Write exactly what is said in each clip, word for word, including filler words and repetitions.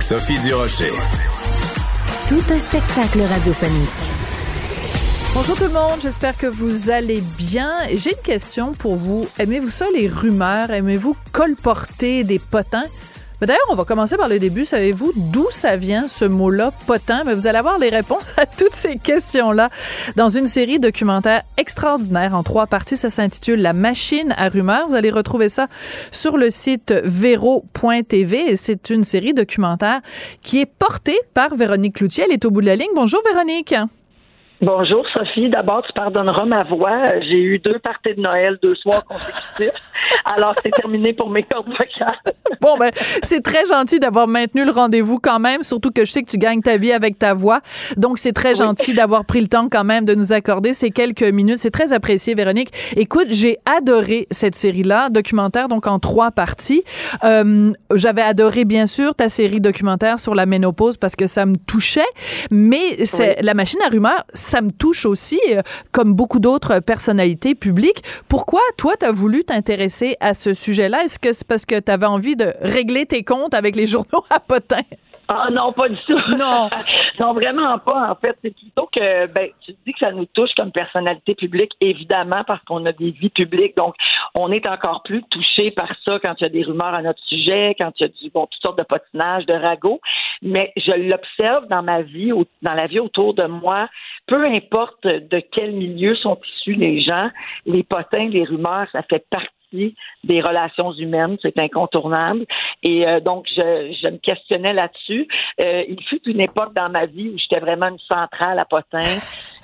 Sophie Durocher. Tout un spectacle radiophonique. Bonjour tout le monde, j'espère que vous allez bien. J'ai une question pour vous. Aimez-vous ça les rumeurs? Aimez-vous colporter des potins? Mais d'ailleurs, on va commencer par le début. Savez-vous d'où ça vient, ce mot-là, potin? Mais vous allez avoir les réponses à toutes ces questions-là dans une série documentaire extraordinaire en trois parties. Ça s'intitule « La machine à rumeurs ». Vous allez retrouver ça sur le site vero point t v. Et c'est une série documentaire qui est portée par Véronique Cloutier. Elle est au bout de la ligne. Bonjour Véronique. Bonjour Sophie. D'abord, tu pardonneras ma voix. J'ai eu deux parties de Noël, deux soirs consécutifs. Alors, c'est terminé pour mes cordes vocales. Bon, ben, c'est très gentil d'avoir maintenu le rendez-vous quand même, surtout que je sais que tu gagnes ta vie avec ta voix. Donc, c'est très gentil oui. d'avoir pris le temps quand même de nous accorder ces quelques minutes. C'est très apprécié, Véronique. Écoute, j'ai adoré cette série-là, documentaire, donc en trois parties. Euh, j'avais adoré, bien sûr, ta série documentaire sur la ménopause parce que ça me touchait, mais c'est, oui. la machine à rumeurs, ça me touche aussi, comme beaucoup d'autres personnalités publiques. Pourquoi, toi, t'as voulu t'intéresser à ce sujet-là? Est-ce que c'est parce que t'avais envie de régler tes comptes avec les journaux à potins? Ah non, pas du tout. Non. Non, vraiment pas, en fait. C'est plutôt que, ben, tu te dis que ça nous touche comme personnalité publique, évidemment, parce qu'on a des vies publiques. Donc, on est encore plus touché par ça quand il y a des rumeurs à notre sujet, quand il y a du, bon, toutes sortes de potinage, de ragots. Mais je l'observe dans ma vie, dans la vie autour de moi. Peu importe de quel milieu sont issus les gens, les potins, les rumeurs, ça fait partie des relations humaines, c'est incontournable. Et euh, donc, je, je me questionnais là-dessus. Euh, il fut une époque dans ma vie où j'étais vraiment une centrale à potins.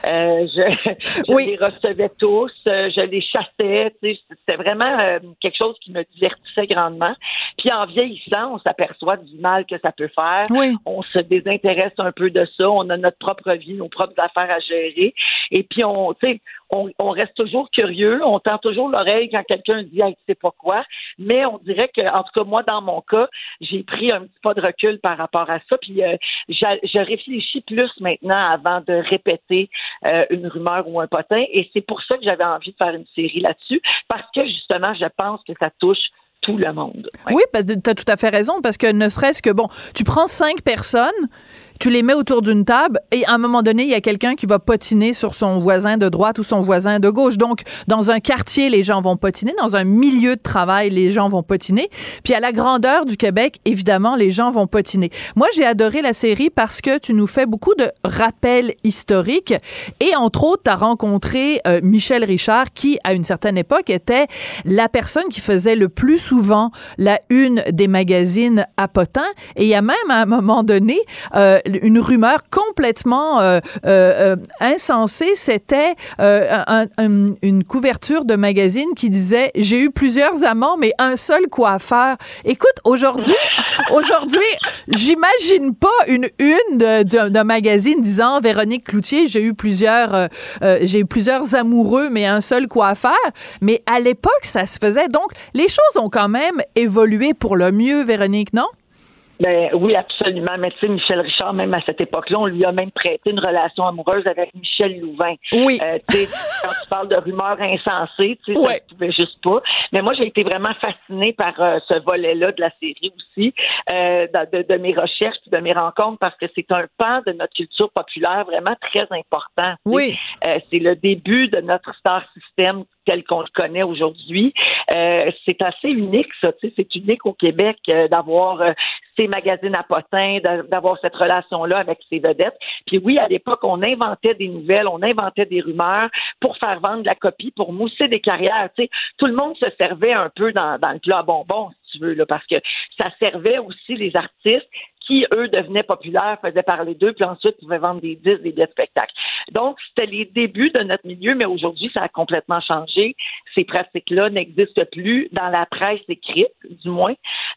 Euh, je je oui. les recevais tous, je les chassais. Tu sais, c'était vraiment euh, quelque chose qui me divertissait grandement. Puis en vieillissant, on s'aperçoit du mal que ça peut faire. Oui. On se désintéresse un peu de ça. On a notre propre vie, nos propres affaires à gérer. Et puis, on, tu sais, on, on reste toujours curieux. On tend toujours l'oreille quand quelqu'un dit « tu sais pas quoi », mais on dirait que, en tout cas, moi, dans mon cas, j'ai pris un petit pas de recul par rapport à ça, puis euh, je réfléchis plus maintenant avant de répéter euh, une rumeur ou un potin, et c'est pour ça que j'avais envie de faire une série là-dessus, parce que, justement, je pense que ça touche tout le monde. Ouais. Oui, parce que t'as tout à fait raison, parce que ne serait-ce que, bon, tu prends cinq personnes, tu les mets autour d'une table et à un moment donné, il y a quelqu'un qui va potiner sur son voisin de droite ou son voisin de gauche. Donc, dans un quartier, les gens vont potiner. Dans un milieu de travail, les gens vont potiner. Puis à la grandeur du Québec, évidemment, les gens vont potiner. Moi, j'ai adoré la série parce que tu nous fais beaucoup de rappels historiques et entre autres, tu as rencontré euh, Michèle Richard qui, à une certaine époque, était la personne qui faisait le plus souvent la une des magazines à potins. Et il y a même, à un moment donné, euh, une rumeur complètement euh, euh, insensée, c'était euh, un, un, une couverture de magazine qui disait « J'ai eu plusieurs amants, mais un seul coiffeur ». Écoute, aujourd'hui, aujourd'hui, j'imagine pas une une de, de, d'un magazine disant « Véronique Cloutier, j'ai eu plusieurs euh, euh, j'ai eu plusieurs amoureux, mais un seul coiffeur ». Mais à l'époque, ça se faisait. Donc, les choses ont quand même évolué pour le mieux, Véronique, non? Ben oui, absolument. Mais tu sais, Michel Richard, même à cette époque-là, on lui a même prêté une relation amoureuse avec Michel Louvain. Oui. Euh, tu sais, quand tu parles de rumeurs insensées, tu sais, ouais. ça ne pouvait juste pas. Mais moi, j'ai été vraiment fascinée par euh, ce volet-là de la série aussi, euh, de, de, de mes recherches et de mes rencontres, parce que c'est un pan de notre culture populaire vraiment très important. T'sais. Oui. Euh, c'est le début de notre star system tel qu'on le connaît aujourd'hui. Euh, c'est assez unique, ça. Tu sais, c'est unique au Québec euh, d'avoir euh, ces magazines à potins, d'avoir cette relation-là avec ces vedettes. Puis oui, à l'époque, on inventait des nouvelles, on inventait des rumeurs pour faire vendre de la copie, pour mousser des carrières. Tu sais, tout le monde se servait un peu dans, dans le plat à bonbons, si tu veux, là, parce que ça servait aussi les artistes qui, eux, devenaient populaires, faisaient parler d'eux, puis ensuite pouvaient vendre des disques, des billets de spectacle. Donc, c'était les débuts de notre milieu, mais aujourd'hui, ça a complètement changé. Ces pratiques-là n'existent plus dans la presse écrite, du moins.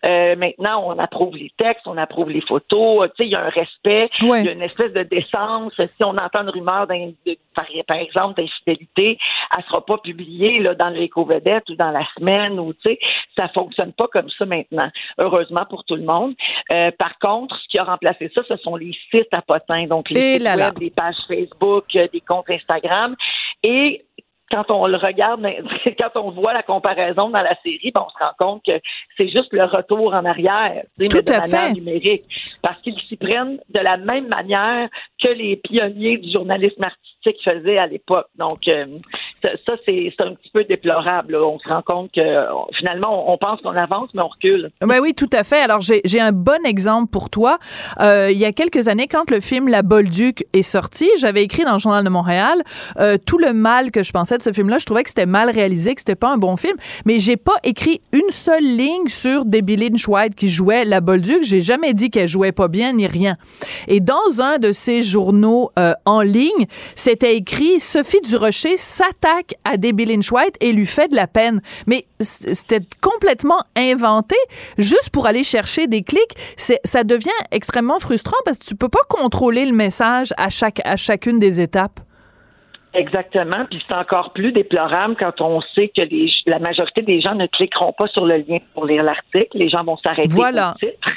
Euh, maintenant, on approuve les textes, on approuve les photos. Tu sais, il y a un respect, il ouais. y a une espèce de décence. Si on entend une rumeur, d'un, de, par exemple, d'infidélité, elle sera pas publiée là, dans l'éco-vedette ou dans la semaine. Ou, tu sais, ça fonctionne pas comme ça maintenant. Heureusement pour tout le monde. Euh, par contre, ce qui a remplacé ça, ce sont les sites à potins. Donc, les et sites là web, là. Des pages Facebook, des comptes Instagram. Et quand on le regarde, quand on voit la comparaison dans la série, ben on se rend compte que c'est juste le retour en arrière, tu sais, mais de manière numérique. Parce qu'ils s'y prennent de la même manière que les pionniers du journalisme artistique faisaient à l'époque. Donc, euh, ça, ça c'est, c'est un petit peu déplorable. Là. On se rend compte que, finalement, on, on pense qu'on avance, mais on recule. Ben oui, tout à fait. Alors, j'ai, j'ai un bon exemple pour toi. Euh, il y a quelques années, quand le film La Bolduc est sorti, j'avais écrit dans le Journal de Montréal euh, tout le mal que je pensais de ce film-là. Je trouvais que c'était mal réalisé, que c'était pas un bon film, mais j'ai pas écrit une seule ligne sur Debbie Lynch-White qui jouait la Bolduc. J'ai jamais dit qu'elle jouait pas bien ni rien. Et dans un de ces journaux euh, en ligne, c'était écrit « Sophie Durocher s'attaque à Debbie Lynch-White et lui fait de la peine ». Mais c'était complètement inventé juste pour aller chercher des clics. C'est, ça devient extrêmement frustrant parce que tu peux pas contrôler le message à chaque, à chacune des étapes. Exactement, puis c'est encore plus déplorable quand on sait que les, la majorité des gens ne cliqueront pas sur le lien pour lire l'article, les gens vont s'arrêter voilà. au titre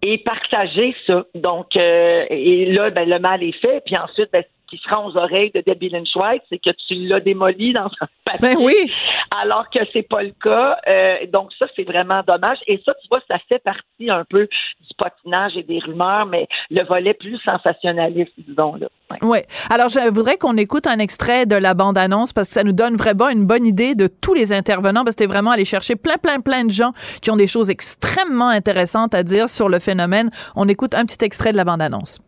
et partager ça. Donc, euh, et là, ben, le mal est fait, puis ensuite, ben, ce qui sera aux oreilles de Debbie Lynch-White, c'est que tu l'as démoli dans son papier, ben oui. alors que c'est pas le cas. Euh, donc ça, c'est vraiment dommage. Et ça, tu vois, ça fait partie un peu du patinage et des rumeurs, mais le volet plus sensationnaliste, disons-là. Oui. Alors, je voudrais qu'on écoute un extrait de la bande-annonce parce que ça nous donne vraiment une bonne idée de tous les intervenants parce que c'était vraiment aller chercher plein, plein, plein de gens qui ont des choses extrêmement intéressantes à dire sur le phénomène. On écoute un petit extrait de la bande-annonce.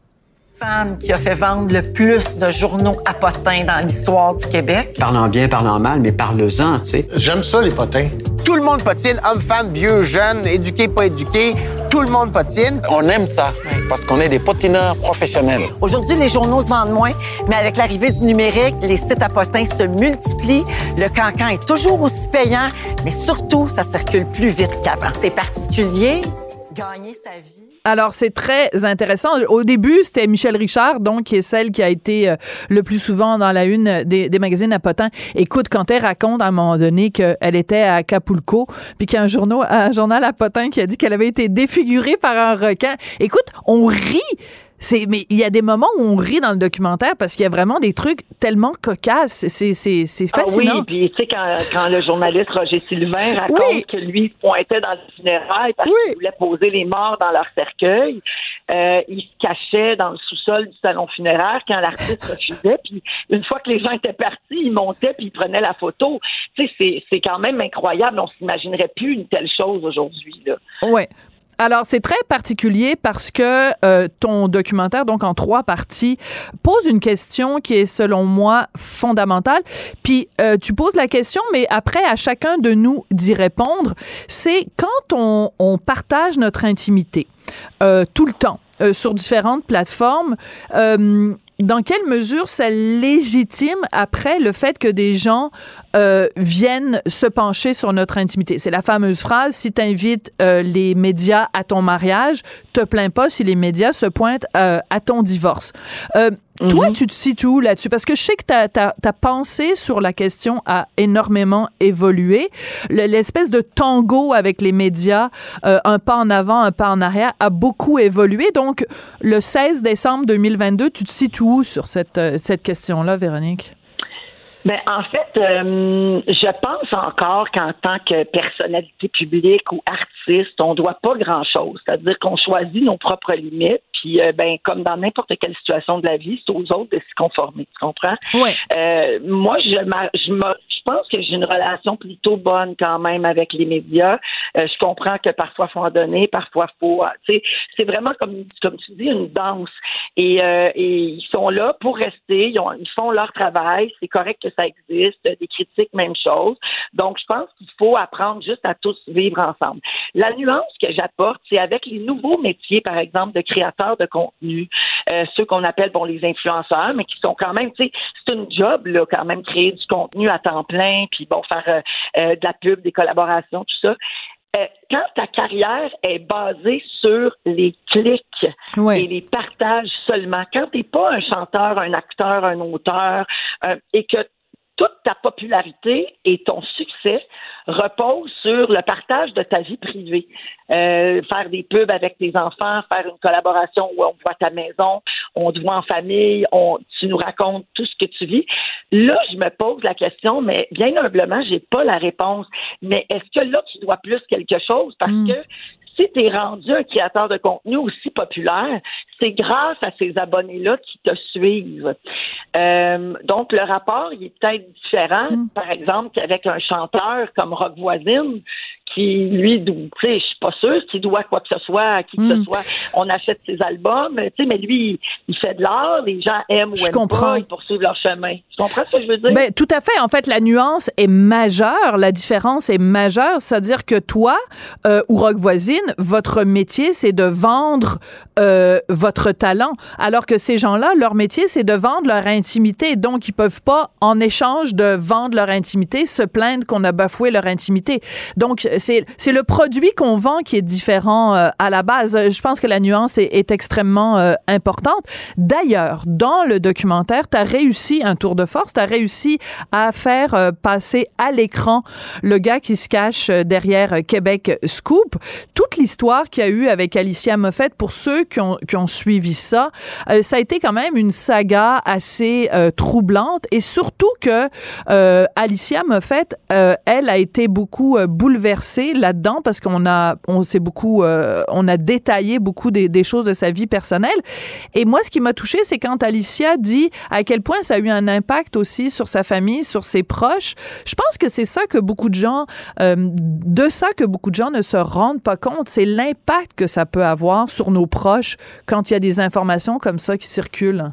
Femme qui a fait vendre le plus de journaux à potins dans l'histoire du Québec. Parlant bien, parlant mal, mais parle-en, tu sais. J'aime ça, les potins. Tout le monde potine, hommes, femmes, vieux, jeunes, éduqués, pas éduqués. Tout le monde potine. On aime ça, parce qu'on est des potineurs professionnels. Aujourd'hui, les journaux se vendent moins, mais avec l'arrivée du numérique, les sites à potins se multiplient. Le cancan est toujours aussi payant, mais surtout, ça circule plus vite qu'avant. C'est particulier, gagner sa vie. Alors, c'est très intéressant. Au début, c'était Michèle Richard, donc, qui est celle qui a été euh, le plus souvent dans la une des, des magazines à potins. Écoute, quand elle raconte à un moment donné qu'elle était à Acapulco, puis qu'il y a un, journaux, un journal à potins qui a dit qu'elle avait été défigurée par un requin. Écoute, on rit! C'est, mais il y a des moments où on rit dans le documentaire parce qu'il y a vraiment des trucs tellement cocasses. C'est, c'est, c'est fascinant. Ah oui, puis tu sais, quand, quand le journaliste Roger Sylvain raconte oui. que lui pointait dans le funérail parce oui. qu'il voulait poser les morts dans leur cercueil, euh, il se cachait dans le sous-sol du salon funéraire quand l'artiste refusait. Puis une fois que les gens étaient partis, il montait puis il prenait la photo. Tu sais, c'est, c'est quand même incroyable. On s'imaginerait plus une telle chose aujourd'hui, là. Oui. Alors, c'est très particulier parce que euh, ton documentaire, donc en trois parties, pose une question qui est, selon moi, fondamentale. Puis, euh, tu poses la question, mais après, à chacun de nous d'y répondre. C'est quand on, on partage notre intimité euh, tout le temps euh, sur différentes plateformes, euh, dans quelle mesure ça légitime après le fait que des gens euh, viennent se pencher sur notre intimité? C'est la fameuse phrase, si t'invites euh, les médias à ton mariage, te plains pas si les médias se pointent euh, à ton divorce. Euh, mm-hmm. Toi, tu te situes où là-dessus? Parce que je sais que ta, ta, ta pensée sur la question a énormément évolué. Le, l'espèce de tango avec les médias, euh, un pas en avant, un pas en arrière, a beaucoup évolué. Donc, le seize décembre deux mille vingt-deux, tu te situes où sur cette, cette question-là, Véronique? Ben, en fait, euh, je pense encore qu'en tant que personnalité publique ou artiste, on ne doit pas grand-chose. C'est-à-dire qu'on choisit nos propres limites. Puis, euh, ben, comme dans n'importe quelle situation de la vie, c'est aux autres de s'y conformer. Tu comprends? Oui. Euh, moi, je, ma, je, ma, je pense que j'ai une relation plutôt bonne quand même avec les médias. Euh, je comprends que parfois, il faut en donner, parfois, il faut... Tu sais, c'est vraiment, comme, comme tu dis, une danse. Et, euh, et ils sont là pour rester. Ils, ont, ils font leur travail. C'est correct que ça existe. Des critiques, même chose. Donc, je pense qu'il faut apprendre juste à tous vivre ensemble. La nuance que j'apporte, c'est avec les nouveaux métiers, par exemple, de créateurs de contenu, euh, ceux qu'on appelle bon les influenceurs, mais qui sont quand même, tu sais, c'est une job là quand même créer du contenu à temps plein, puis bon faire euh, euh, de la pub, des collaborations, tout ça. euh, quand ta carrière est basée sur les clics oui. et les partages seulement, quand t'es pas un chanteur, un acteur, un auteur, euh, et que toute ta popularité et ton succès reposent sur le partage de ta vie privée. Euh, faire des pubs avec tes enfants, faire une collaboration où on voit ta maison, on te voit en famille, on, tu nous racontes tout ce que tu vis. Là, je me pose la question, mais bien humblement, j'ai pas la réponse. Mais est-ce que là, tu dois plus quelque chose? Parce mmh. que si tu es rendu un créateur de contenu aussi populaire, c'est grâce à ces abonnés-là qui te suivent. Euh, donc, le rapport, il est peut-être différent, mmh. par exemple, qu'avec un chanteur comme Rock Voisine, qui, lui, tu sais, je suis pas sûre qu'il doit quoi que ce soit à qui que mmh. ce soit. On achète ses albums, tu sais, mais lui, il fait de l'art, les gens aiment ou je aiment comprends. Pas, ils poursuivent leur chemin. Tu comprends ce que je veux dire? Ben, tout à fait. En fait, la nuance est majeure, la différence est majeure, c'est-à-dire que toi, euh, ou Rock Voisine, votre métier, c'est de vendre euh, votre talent, alors que ces gens-là, leur métier, c'est de vendre leur intimité, donc ils peuvent pas, en échange de vendre leur intimité, se plaindre qu'on a bafoué leur intimité. Donc, C'est, c'est le produit qu'on vend qui est différent euh, à la base. Je pense que la nuance est, est extrêmement euh, importante. D'ailleurs, dans le documentaire, tu as réussi un tour de force, tu as réussi à faire euh, passer à l'écran le gars qui se cache derrière Québec Scoop. Toute l'histoire qu'il y a eu avec Alicia Moffett, pour ceux qui ont, qui ont suivi ça, euh, ça a été quand même une saga assez euh, troublante, et surtout que euh, Alicia Moffett, euh, elle a été beaucoup euh, bouleversée là-dedans, parce qu'on a, on s'est beaucoup, euh, on a détaillé beaucoup des, des choses de sa vie personnelle. Et moi, ce qui m'a touchée, c'est quand Alicia dit à quel point ça a eu un impact aussi sur sa famille, sur ses proches. Je pense que c'est ça que beaucoup de gens, euh, de ça que beaucoup de gens ne se rendent pas compte, c'est l'impact que ça peut avoir sur nos proches quand il y a des informations comme ça qui circulent.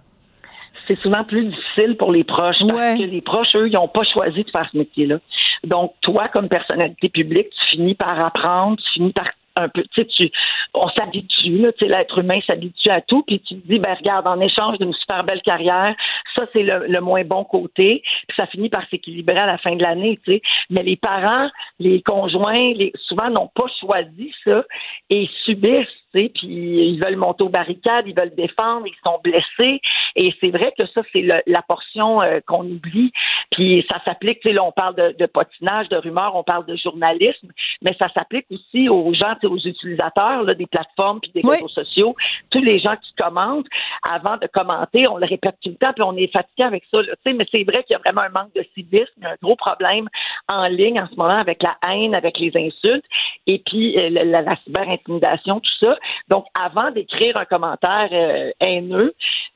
C'est souvent plus difficile pour les proches, parce ouais. que les proches, eux, ils n'ont pas choisi de faire ce métier-là. Donc, toi, comme personnalité publique, tu finis par apprendre, tu finis par un peu, tu sais, tu, on s'habitue, là, tu sais, l'être humain s'habitue à tout, puis tu te dis, ben, regarde, en échange d'une super belle carrière, ça, c'est le, le moins bon côté, puis ça finit par s'équilibrer à la fin de l'année, tu sais. Mais les parents, les conjoints, les, souvent, n'ont pas choisi ça et subissent, tu sais, puis ils veulent monter aux barricades, ils veulent défendre, ils sont blessés, et c'est vrai que ça, c'est le, la portion euh, qu'on oublie, puis ça s'applique, tu sais, là, on parle de, de potinage, de rumeurs, on parle de journalisme, mais ça s'applique aussi aux gens, tu sais, aux utilisateurs là, des plateformes puis des oui. réseaux sociaux, tous les gens qui commentent, avant de commenter, on le répète tout le temps, puis on est fatigué avec ça, là, mais c'est vrai qu'il y a vraiment un manque de civisme, il y a un gros problème en ligne en ce moment avec la haine, avec les insultes, et puis euh, la, la, la cyber-intimidation, tout ça. Donc, avant d'écrire un commentaire euh, haineux,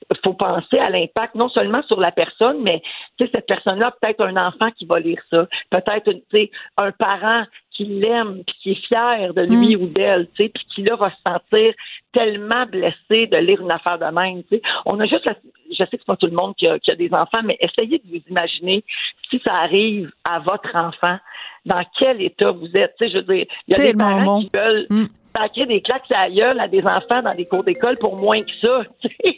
il faut penser à l'impact, non seulement sur la personne, mais cette personne-là, peut-être un enfant qui va lire ça, peut-être un parent qui l'aime, puis qui est fier de lui mmh. ou d'elle, tu sais, puis qui là va se sentir tellement blessé de lire une affaire de même, tu sais. On a juste, la... je sais que c'est pas tout le monde qui a, qui a des enfants, mais essayez de vous imaginer si ça arrive à votre enfant, dans quel état vous êtes, tu sais. Je veux dire, il y a des parents bon. Qui veulent mmh. paquer des claques à la gueule à des enfants dans des cours d'école pour moins que ça, tu sais.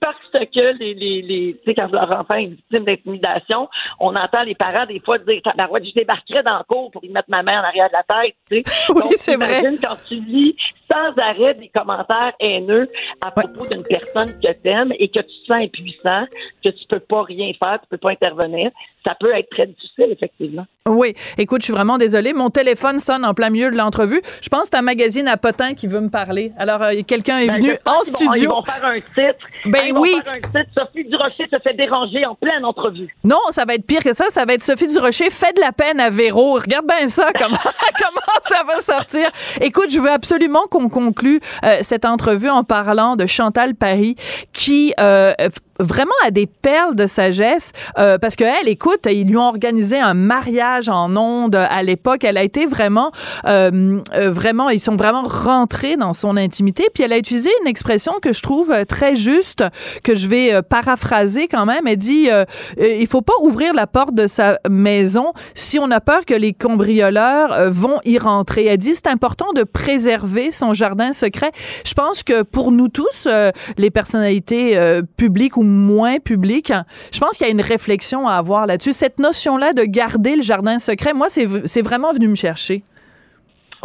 Parce que les, les, les, tu sais, quand leur enfant est victime d'intimidation, on entend les parents des fois dire, ben ouais, je débarquerais dans le cours pour y mettre ma main en arrière de la tête, tu sais. Oui, donc, c'est vrai. Quand tu lis sans arrêt des commentaires haineux à propos ouais. d'une personne que t'aimes et que tu te sens impuissant, que tu peux pas rien faire, tu peux pas intervenir, ça peut être très difficile, effectivement. Oui. Écoute, je suis vraiment désolée. Mon téléphone sonne en plein milieu de l'entrevue. Je pense que c'est un magazine à Potin qui veut me parler. Alors, euh, quelqu'un est ben, venu en ils studio. Vont, ils vont faire un titre. Ben ils oui. Vont faire un titre. Sophie Durocher se fait déranger en pleine entrevue. Non, ça va être pire que ça. Ça va être Sophie Durocher fait de la peine à Véro. Regarde bien ça, comment, comment ça va sortir. Écoute, je veux absolument qu'on conclue euh, cette entrevue en parlant de Chantal Paris qui... Euh, vraiment à des perles de sagesse euh, parce que elle, écoute, ils lui ont organisé un mariage en ondes à l'époque. Elle a été vraiment, euh, vraiment, ils sont vraiment rentrés dans son intimité. Puis elle a utilisé une expression que je trouve très juste, que je vais paraphraser quand même. Elle dit euh, il faut pas ouvrir la porte de sa maison si on a peur que les cambrioleurs vont y rentrer. Elle dit c'est important de préserver son jardin secret. Je pense que pour nous tous, euh, les personnalités euh, publiques ou moins public. Je pense qu'il y a une réflexion à avoir là-dessus. Cette notion-là de garder le jardin secret, moi, c'est, c'est vraiment venu me chercher.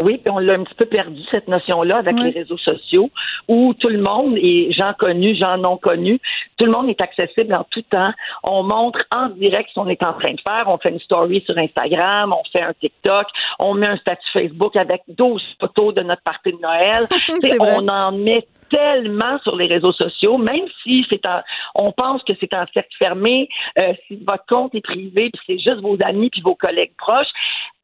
Oui, puis on l'a un petit peu perdu, cette notion-là, avec oui. les réseaux sociaux, où tout le monde, et gens connus, gens non connus, tout le monde est accessible en tout temps. On montre en direct ce qu'on est en train de faire. On fait une story sur Instagram, on fait un TikTok, on met un statut Facebook avec douze photos de notre party de Noël. On en met tellement sur les réseaux sociaux, même si c'est en, on pense que c'est en cercle fermé, euh, si votre compte est privé, puis c'est juste vos amis puis vos collègues proches,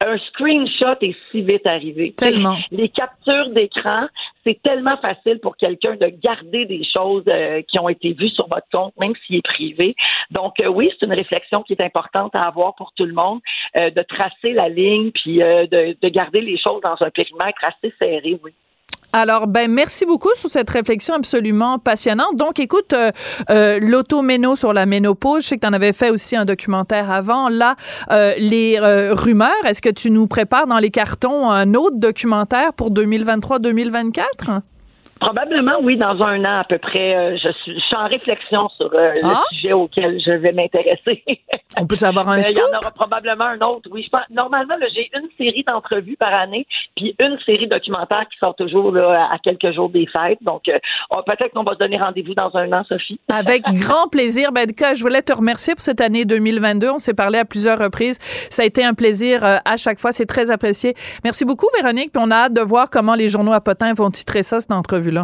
un screenshot est si vite arrivé. Tellement. Les captures d'écran, c'est tellement facile pour quelqu'un de garder des choses euh, qui ont été vues sur votre compte, même s'il est privé. Donc euh, oui, c'est une réflexion qui est importante à avoir pour tout le monde, euh, de tracer la ligne puis euh, de, de garder les choses dans un périmètre assez serré, oui. Alors, ben merci beaucoup sur cette réflexion absolument passionnante. Donc, écoute, euh, euh, l'automéno sur la ménopause, je sais que tu en avais fait aussi un documentaire avant. Là, euh, les euh, rumeurs, est-ce que tu nous prépares dans les cartons un autre documentaire pour deux mille vingt-trois deux mille vingt-quatre? Probablement, oui, dans un an à peu près. Je suis, je suis en réflexion sur euh, le ah? sujet auquel je vais m'intéresser. On peut savoir un scoop? Il y en aura probablement un autre, oui. Je pense, normalement, là, j'ai une série d'entrevues par année, puis une série documentaire qui sort toujours là, à quelques jours des fêtes. Donc, euh, peut-être qu'on va se donner rendez-vous dans un an, Sophie. Avec grand plaisir. Ben, en tout cas, je voulais te remercier pour cette année deux mille vingt-deux. On s'est parlé à plusieurs reprises. Ça a été un plaisir à chaque fois. C'est très apprécié. Merci beaucoup, Véronique. Puis on a hâte de voir comment les journaux à potins vont titrer ça, cette entrevue. Là.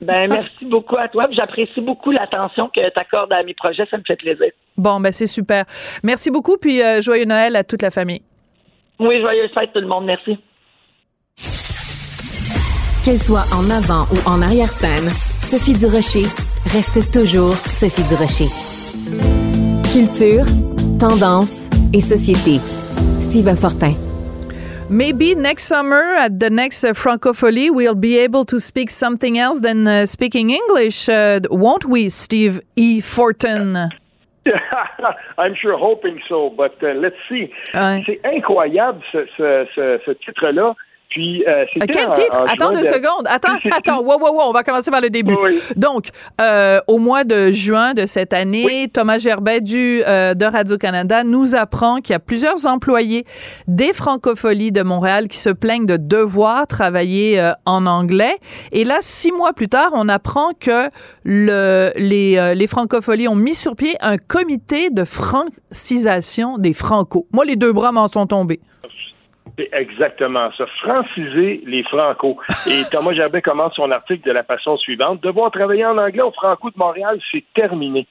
Ben, merci beaucoup à toi. J'apprécie beaucoup l'attention que tu accordes à mes projets. Ça me fait plaisir. Bon, ben c'est super. Merci beaucoup, puis euh, joyeux Noël à toute la famille. Oui, joyeux fête tout le monde. Merci. Qu'elle soit en avant ou en arrière-scène, Sophie Durocher reste toujours Sophie Durocher. Culture, tendance et société. Steve Fortin. Maybe next summer at the next uh, Francofolies, we'll be able to speak something else than uh, speaking English, uh, won't we, Steve E. Fortin? I'm sure hoping so, but uh, let's see. Ouais. C'est incroyable, ce, ce, ce, ce titre-là. Puis, euh, quel titre? En, en attends deux de... secondes. Attends, attends. Wow, wow, wow. On va commencer par le début. Oui. Donc, euh, au mois de juin de cette année, oui. Thomas Gerbet du, euh, de Radio-Canada nous apprend qu'il y a plusieurs employés des Francofolies de Montréal qui se plaignent de devoir travailler euh, en anglais. Et là, six mois plus tard, on apprend que le, les, euh, les Francofolies ont mis sur pied un comité de francisation des Francos. Moi, les deux bras m'en sont tombés. C'est exactement ça. Franciser les Francos. Et Thomas Gerbet commence son article de la façon suivante. Devoir travailler en anglais aux Franco de Montréal, c'est terminé.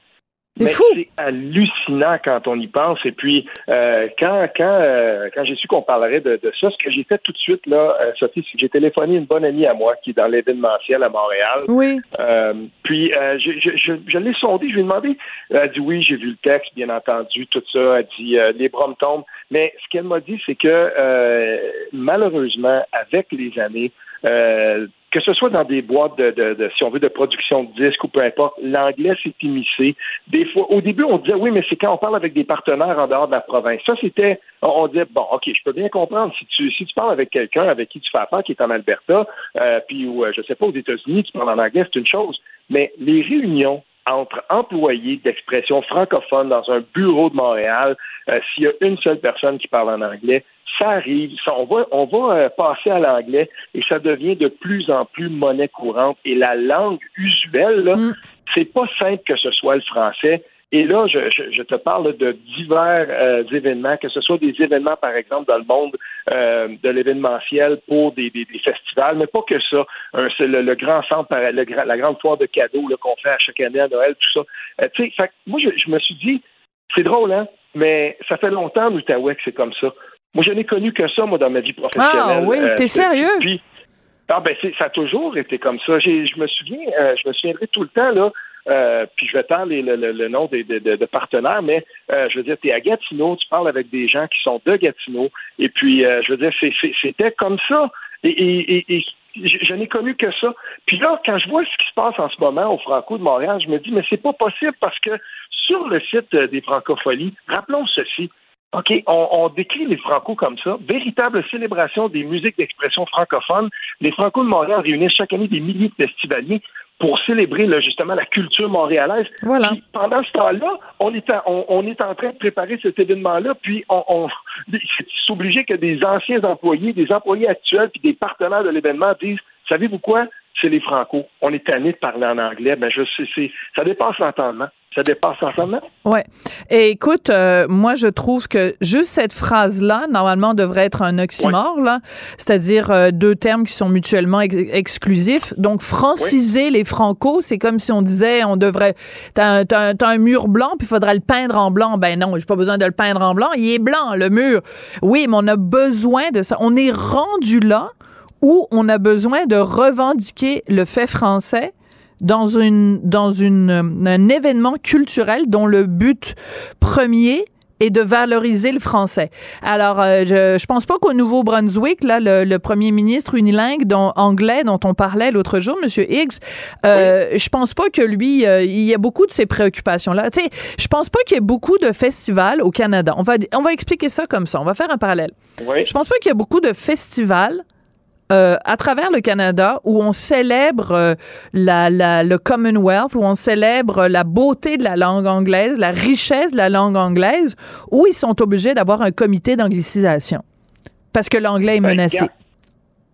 C'est Mais fou. C'est hallucinant quand on y pense. Et puis, euh, quand quand euh, quand j'ai su qu'on parlerait de, de ça, ce que j'ai fait tout de suite, là, euh, Sophie, c'est que j'ai téléphoné une bonne amie à moi qui est dans l'événementiel à Montréal. Oui. Euh, puis, euh, je, je, je, je l'ai sondée, je lui ai demandé. Elle a dit oui, j'ai vu le texte, bien entendu, tout ça. Elle dit euh, les bras me tombent. Mais ce qu'elle m'a dit, c'est que euh, malheureusement, avec les années, euh, que ce soit dans des boîtes de, de, de, si on veut, de production de disques ou peu importe, l'anglais s'est immiscé. Des fois, au début, on disait, oui, mais c'est quand on parle avec des partenaires en dehors de la province. Ça, c'était, on disait, bon, OK, je peux bien comprendre. Si tu, si tu parles avec quelqu'un avec qui tu fais affaire, qui est en Alberta, euh, puis, ou, je sais pas, aux États-Unis, tu parles en anglais, c'est une chose. Mais les réunions entre employés d'expression francophone dans un bureau de Montréal, euh, s'il y a une seule personne qui parle en anglais, ça arrive, ça, on va, on va euh, passer à l'anglais et ça devient de plus en plus monnaie courante. Et la langue usuelle, là, mm. c'est pas simple que ce soit le français. Et là, je, je, je te parle de divers euh, événements, que ce soit des événements, par exemple, dans le monde euh, de l'événementiel pour des, des, des festivals, mais pas que ça. Un, c'est le, le grand centre, le, la grande foire de cadeaux là, qu'on fait à chaque année à Noël, tout ça. Euh, tu sais, moi, je, je me suis dit, c'est drôle, hein, mais ça fait longtemps en Outaouais que c'est comme ça. Moi, je n'ai connu que ça, moi, dans ma vie professionnelle. Ah oui, t'es euh, sérieux? Puis, ah, ben, c'est, ça a toujours été comme ça. J'ai, je me souviens, euh, je me souviendrai tout le temps, là, euh, puis je vais t'en le, le, le nom des, de, de, de partenaires, mais euh, je veux dire, t'es à Gatineau, tu parles avec des gens qui sont de Gatineau, et puis, euh, je veux dire, c'est, c'est, c'était comme ça. Et, et, et, et je, je n'ai connu que ça. Puis là, quand je vois ce qui se passe en ce moment au Franco de Montréal, je me dis, mais c'est pas possible, parce que sur le site des Francofolies, rappelons ceci, OK, on, on décrit les Franco comme ça. Véritable célébration des musiques d'expression francophone. Les Franco de Montréal réunissent chaque année des milliers de festivaliers pour célébrer là, justement la culture montréalaise. Voilà. Puis, pendant ce temps-là, on est, à, on, on est en train de préparer cet événement-là, puis on, on c'est obligé que des anciens employés, des employés actuels, puis des partenaires de l'événement disent, savez-vous quoi? C'est les Franco. On est tanné de parler en anglais. Ben je sais, c'est, ça dépasse l'entendement. Ça dépasse l'entendement. Oui. Et écoute, euh, moi, je trouve que juste cette phrase-là, normalement, devrait être un oxymore, oui. là. C'est-à-dire euh, deux termes qui sont mutuellement ex- exclusifs. Donc, franciser oui. les Franco, c'est comme si on disait, on devrait, t'as, t'as, t'as un mur blanc, puis il faudra le peindre en blanc. Ben non, j'ai pas besoin de le peindre en blanc. Il est blanc, le mur. Oui, mais on a besoin de ça. On est rendu là où on a besoin de revendiquer le fait français dans une dans une un événement culturel dont le but premier est de valoriser le français. Alors, euh, je, je pense pas qu'au Nouveau-Brunswick, là, le, le premier ministre unilingue dont, anglais dont on parlait l'autre jour, M. Higgs, euh, oui. je pense pas que lui, euh, il y a beaucoup de ces préoccupations-là. Tu sais, je pense pas qu'il y ait beaucoup de festivals au Canada. On va on va expliquer ça comme ça. On va faire un parallèle. Oui. Je pense pas qu'il y a beaucoup de festivals Euh, à travers le Canada, où on célèbre euh, la, la, le Commonwealth, où on célèbre la beauté de la langue anglaise, la richesse de la langue anglaise, où ils sont obligés d'avoir un comité d'anglicisation. Parce que l'anglais est menacé.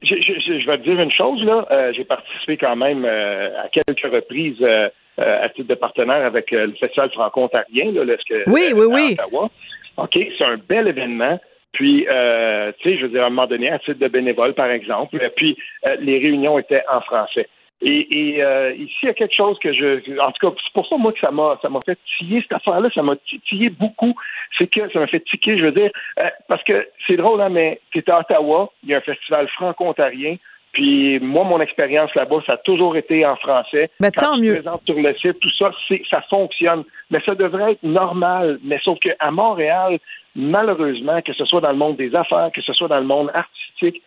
Je, je, je vais te dire une chose, là. Euh, j'ai participé quand même euh, à quelques reprises euh, euh, à titre de partenaire avec euh, le Festival franco-ontarien, là, que, oui, oui, oui. à Ottawa. OK, c'est un bel événement. Puis, euh, tu sais, je veux dire, à un moment donné, à titre de bénévole, par exemple, puis euh, les réunions étaient en français. Et, et euh, ici, il y a quelque chose que je... En tout cas, c'est pour ça, moi, que ça m'a ça m'a fait tiller, cette affaire-là, ça m'a titillé beaucoup. C'est que ça m'a fait tiquer, je veux dire, euh, parce que c'est drôle, hein, mais t'es à Ottawa, il y a un festival franco-ontarien, puis moi, mon expérience là-bas, ça a toujours été en français. Mais tant mieux. Quand tu te présentes sur le site, tout ça, c'est, ça fonctionne. Mais ça devrait être normal. Mais sauf qu'à Montréal... Malheureusement, que ce soit dans le monde des affaires, que ce soit dans le monde artistique,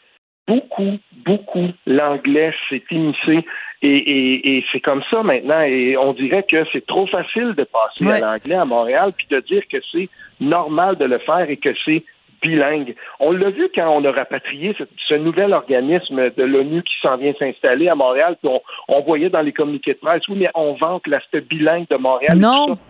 beaucoup, beaucoup, l'anglais s'est immiscé et, et, et c'est comme ça maintenant. Et on dirait que c'est trop facile de passer ouais. à l'anglais à Montréal puis de dire que c'est normal de le faire et que c'est bilingue. On l'a vu quand on a rapatrié ce, ce nouvel organisme de l'ONU qui s'en vient s'installer à Montréal. On, on voyait dans les communiqués de presse, oui, mais on vante l'aspect bilingue de Montréal. Non. Et tout ça.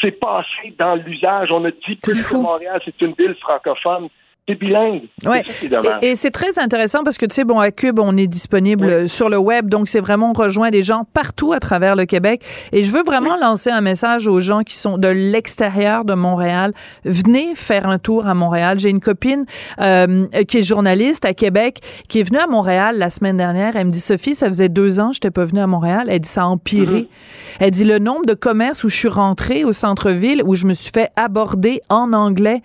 C'est passé dans l'usage. On a dit plus que Montréal, c'est une ville francophone. C'est bilingue. Ouais. C'est ça qui est dommage. Et, et c'est très intéressant parce que, tu sais, bon, à Cube, on est disponible oui. sur le web, donc c'est vraiment, on rejoint des gens partout à travers le Québec. Et je veux vraiment oui. lancer un message aux gens qui sont de l'extérieur de Montréal. Venez faire un tour à Montréal. J'ai une copine euh, qui est journaliste à Québec, qui est venue à Montréal la semaine dernière. Elle me dit, Sophie, ça faisait deux ans que je n'étais pas venue à Montréal. Elle dit, ça a empiré. Mm-hmm. Elle dit, le nombre de commerces où je suis rentrée au centre-ville, où je me suis fait aborder en anglais,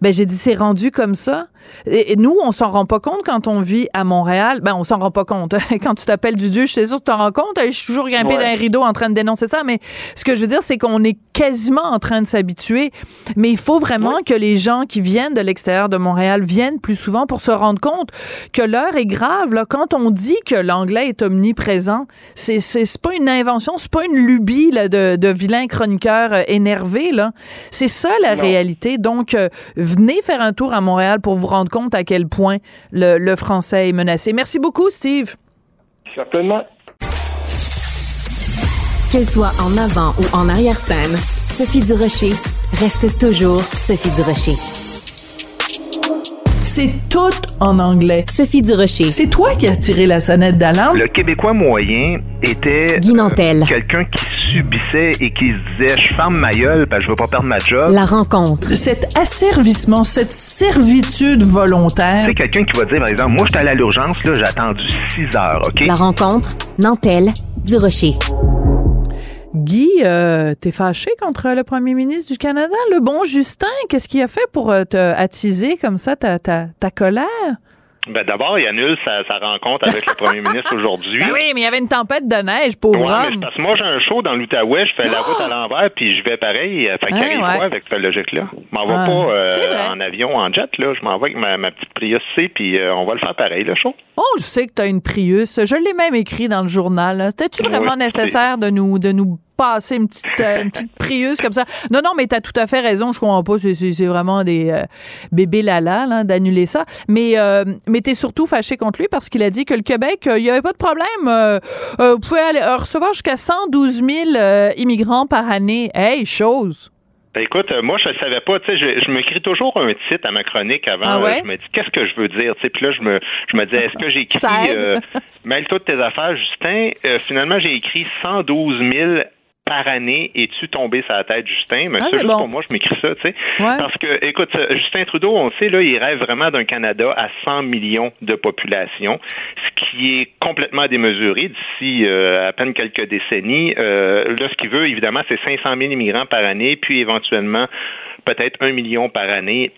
ben j'ai dit, c'est rendu comme ça. Et nous, on s'en rend pas compte quand on vit à Montréal. Ben, on s'en rend pas compte. Quand tu t'appelles Dudu, je suis sûre que tu t'en rends compte. Je suis toujours grimpée ouais. dans un rideau en train de dénoncer ça. Mais ce que je veux dire, c'est qu'on est quasiment en train de s'habituer. Mais il faut vraiment ouais. que les gens qui viennent de l'extérieur de Montréal viennent plus souvent pour se rendre compte que l'heure est grave. Là. Quand on dit que l'anglais est omniprésent, c'est, c'est, c'est pas une invention, c'est pas une lubie là, de, de vilains chroniqueurs énervés. Là. C'est ça la non. réalité. Donc, euh, venez faire un tour à Montréal pour vous rendre compte à quel point le, le français est menacé. Merci beaucoup, Steve. Certainement. Qu'elle soit en avant ou en arrière-scène, Sophie Durocher reste toujours Sophie Durocher. C'est tout en anglais. Sophie Durocher. C'est toi qui as tiré la sonnette d'alarme. Le Québécois moyen était Guy Nantel. Euh, quelqu'un qui subissait et qui se disait je ferme ma gueule, ben, je veux pas perdre ma job. La rencontre. Cet asservissement, cette servitude volontaire. C'est quelqu'un qui va dire par exemple moi je suis allé à l'urgence là, j'ai attendu six heures, OK? La rencontre Nantel Durocher. Guy, euh, t'es fâché contre le premier ministre du Canada, le bon Justin. Qu'est-ce qu'il a fait pour euh, te attiser comme ça ta, ta, ta colère? Ben d'abord, il annule sa, sa rencontre avec le premier ministre aujourd'hui. Ben oui, mais il y avait une tempête de neige, pauvre ouais, homme. Mais parce que moi, j'ai un show dans l'Outaouais, je fais la route à l'envers, puis je vais pareil. Fait qu'il arrive quoi avec cette logique-là? Je m'en vais ah, pas euh, en avion, en jet, là. Je m'en vais avec ma, ma petite Prius C, puis euh, on va le faire pareil, le show. Oh, je sais que t'as une Prius. Je l'ai même écrit dans le journal. C'était-tu vraiment oui, nécessaire de nous, de nous passer une petite, euh, une petite Prius comme ça. Non, non, mais t'as tout à fait raison, je comprends pas, c'est, c'est vraiment des euh, bébés lala là, d'annuler ça. Mais, euh, mais t'es surtout fâché contre lui parce qu'il a dit que le Québec, il euh, n'y avait pas de problème. Euh, euh, vous pouvez aller, euh, recevoir jusqu'à cent douze mille euh, immigrants par année. Hey, chose! Écoute, moi, je ne savais pas. Tu sais, je, je m'écris toujours un titre à ma chronique avant. Ah ouais? Je me dis, qu'est-ce que je veux dire? Tu sais, puis là, je me, je me dis, est-ce que j'ai écrit euh, mêle-toi de tes affaires, Justin? Euh, finalement, j'ai écrit cent douze mille par année, es-tu tombé sur la tête, Justin? Mais ah, c'est juste bon. Pour moi, je m'écris ça, tu sais. Ouais. Parce que, écoute, Justin Trudeau, on le sait, là, il rêve vraiment d'un Canada à cent millions de population, ce qui est complètement démesuré d'ici euh, à peine quelques décennies. Euh, là, ce qu'il veut, évidemment, c'est cinq cent mille immigrants par année, puis éventuellement, peut-être un million par année.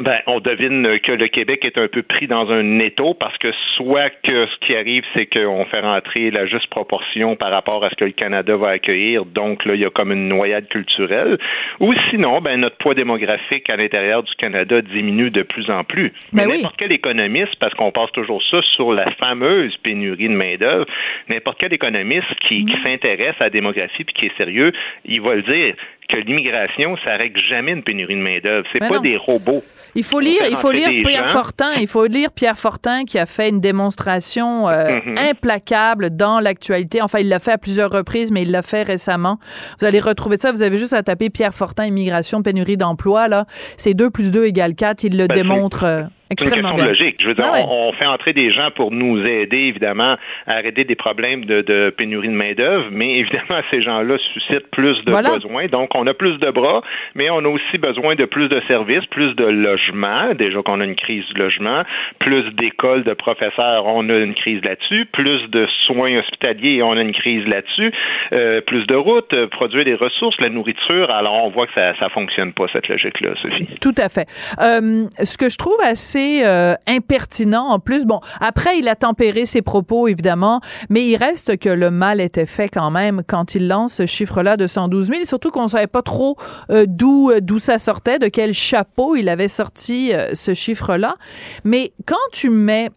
Ben, on devine que le Québec est un peu pris dans un étau parce que soit que ce qui arrive, c'est qu'on fait rentrer la juste proportion par rapport à ce que le Canada va accueillir, donc là, il y a comme une noyade culturelle, ou sinon, ben, notre poids démographique à l'intérieur du Canada diminue de plus en plus. Mais ben n'importe oui. quel économiste, parce qu'on passe toujours ça sur la fameuse pénurie de main-d'œuvre, n'importe quel économiste qui, mmh. qui s'intéresse à la démographie puis qui est sérieux, il va le dire. Que l'immigration, ça règle jamais une pénurie de main-d'œuvre. C'est mais pas non. des robots. Il faut lire, il faut lire Pierre gens. Fortin. Il faut lire Pierre Fortin qui a fait une démonstration euh, mm-hmm. implacable dans l'actualité. Enfin, il l'a fait à plusieurs reprises, mais il l'a fait récemment. Vous allez retrouver ça. Vous avez juste à taper Pierre Fortin, immigration, pénurie d'emploi. Là, c'est deux plus deux égale quatre. Il le ben, démontre. Euh, C'est une question de logique. Je veux dire, ah ouais. on, on fait entrer des gens pour nous aider, évidemment, à arrêter des problèmes de, de pénurie de main-d'œuvre, mais évidemment, ces gens-là suscitent plus de voilà. besoins. Donc, on a plus de bras, mais on a aussi besoin de plus de services, plus de logements. Déjà qu'on a une crise du logement, plus d'écoles, de professeurs, on a une crise là-dessus, plus de soins hospitaliers, on a une crise là-dessus, euh, plus de routes, euh, produire des ressources, la nourriture. Alors, on voit que ça ne fonctionne pas, cette logique-là, Sophie. Tout à fait. Euh, ce que je trouve assez Euh, impertinent en plus. Bon, après, il a tempéré ses propos, évidemment, mais il reste que le mal était fait quand même quand il lance ce chiffre-là de cent douze mille, surtout qu'on ne savait pas trop euh, d'où, euh, d'où ça sortait, de quel chapeau il avait sorti euh, ce chiffre-là. Mais quand tu mets...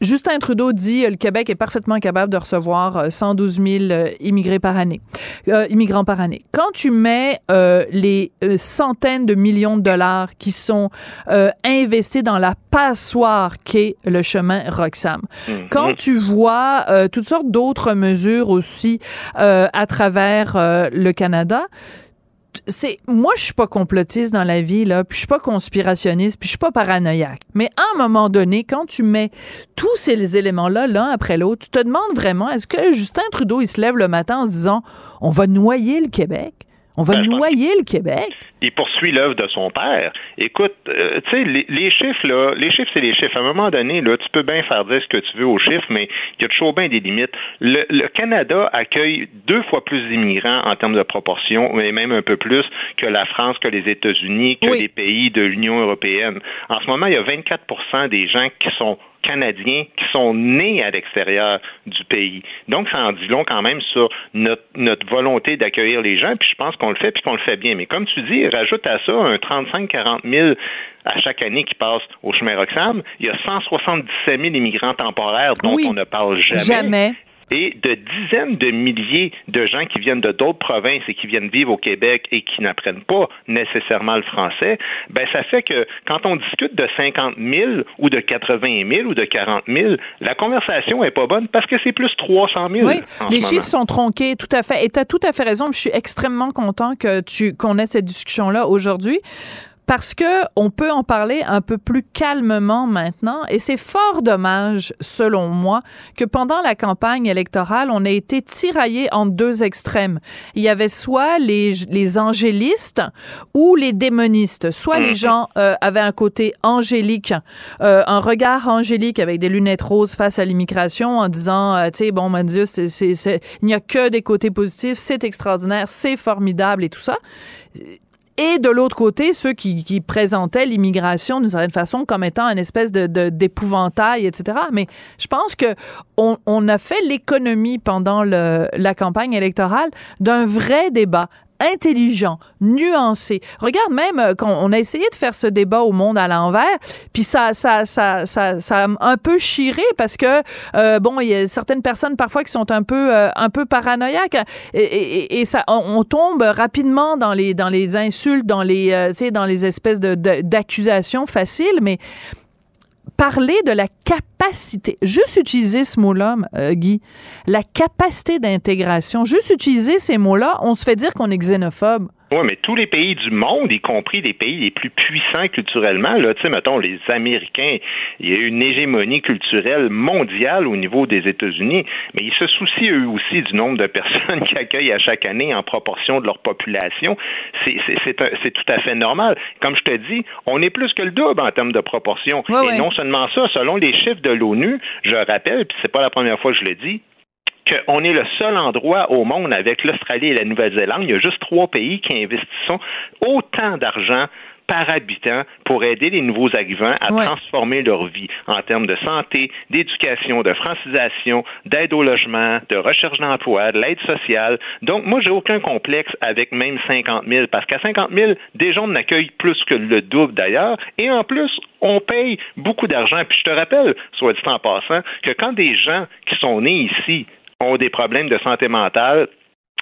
Justin Trudeau dit que le Québec est parfaitement capable de recevoir cent douze mille immigrés par année, euh, immigrants par année. Quand tu mets euh, les centaines de millions de dollars qui sont euh, investis dans la passoire qu'est le chemin Roxham, quand tu vois euh, toutes sortes d'autres mesures aussi euh, à travers euh, le Canada... C'est, moi, je suis pas complotiste dans la vie, là, puis je suis pas conspirationniste, puis je suis pas paranoïaque. Mais à un moment donné, quand tu mets tous ces éléments-là, l'un après l'autre, tu te demandes vraiment, est-ce que Justin Trudeau, il se lève le matin en se disant, on va noyer le Québec? On va ben, noyer le Québec? Il poursuit l'œuvre de son père. Écoute, euh, tu sais, les, les chiffres, là, les chiffres, c'est les chiffres. À un moment donné, là, tu peux bien faire dire ce que tu veux aux chiffres, mais il y a toujours bien des limites. Le, le Canada accueille deux fois plus d'immigrants en termes de proportion, mais même un peu plus que la France, que les États-Unis, que oui. les pays de l'Union européenne. En ce moment, il y a vingt-quatre pour cent des gens qui sont Canadiens qui sont nés à l'extérieur du pays. Donc, ça en dit long quand même sur notre, notre volonté d'accueillir les gens, puis je pense qu'on le fait, puis qu'on le fait bien. Mais comme tu dis, rajoute à ça un trente-cinq à quarante mille à chaque année qui passe au chemin Roxham. Il y a cent soixante-dix-sept mille immigrants temporaires dont oui, on ne parle jamais. jamais. Et de dizaines de milliers de gens qui viennent de d'autres provinces et qui viennent vivre au Québec et qui n'apprennent pas nécessairement le français, ben ça fait que quand on discute de cinquante mille ou de quatre-vingt mille ou de quarante mille, la conversation est pas bonne parce que c'est plus trois cent mille. Oui, les chiffres sont tronqués, tout à fait. Et tu as tout à fait raison. Je suis extrêmement content que tu, qu'on ait cette discussion-là aujourd'hui. Parce que on peut en parler un peu plus calmement maintenant, et c'est fort dommage, selon moi, que pendant la campagne électorale, on a été tiraillé entre deux extrêmes. Il y avait soit les, les angélistes ou les démonistes. Soit les gens euh, avaient un côté angélique, euh, un regard angélique avec des lunettes roses face à l'immigration, en disant, euh, tu sais, bon, mon Dieu, c'est, c'est, c'est, il n'y a que des côtés positifs, c'est extraordinaire, c'est formidable et tout ça. Et de l'autre côté, ceux qui, qui présentaient l'immigration d'une certaine façon comme étant une espèce de, de, d'épouvantail, et cetera. Mais je pense que on, on a fait l'économie pendant le, la campagne électorale d'un vrai débat intelligent, nuancé. Regarde même qu'on on a essayé de faire ce débat au monde à l'envers, puis ça, ça, ça, ça, ça a un peu chiré parce que euh, bon, il y a certaines personnes parfois qui sont un peu, euh, un peu paranoïaques et, et, et ça, on, on tombe rapidement dans les, dans les insultes, dans les, euh, tu sais, dans les espèces de, de, d'accusations faciles, mais parler de la capacité, juste utiliser ce mot-là, euh, Guy, la capacité d'intégration, juste utiliser ces mots-là, on se fait dire qu'on est xénophobe. Oui, mais tous les pays du monde, y compris des pays les plus puissants culturellement, là, tu sais, mettons, les Américains, il y a eu une hégémonie culturelle mondiale au niveau des États-Unis, mais ils se soucient eux aussi du nombre de personnes qu'ils accueillent à chaque année en proportion de leur population. C'est, c'est, c'est, un, c'est tout à fait normal. Comme je te dis, on est plus que le double en termes de proportion. Ouais, Et ouais. non seulement ça, selon les chiffres de l'ONU, je rappelle, puis c'est pas la première fois que je le dis, qu'on est le seul endroit au monde avec l'Australie et la Nouvelle-Zélande. Il y a juste trois pays qui investissent autant d'argent par habitant pour aider les nouveaux arrivants à ouais. transformer leur vie en termes de santé, d'éducation, de francisation, d'aide au logement, de recherche d'emploi, de l'aide sociale. Donc, moi, j'ai aucun complexe avec même cinquante mille, parce qu'à cinquante mille, déjà, on accueille plus que le double d'ailleurs, et en plus, on paye beaucoup d'argent. Puis je te rappelle, soit dit en passant, que quand des gens qui sont nés ici ont des problèmes de santé mentale,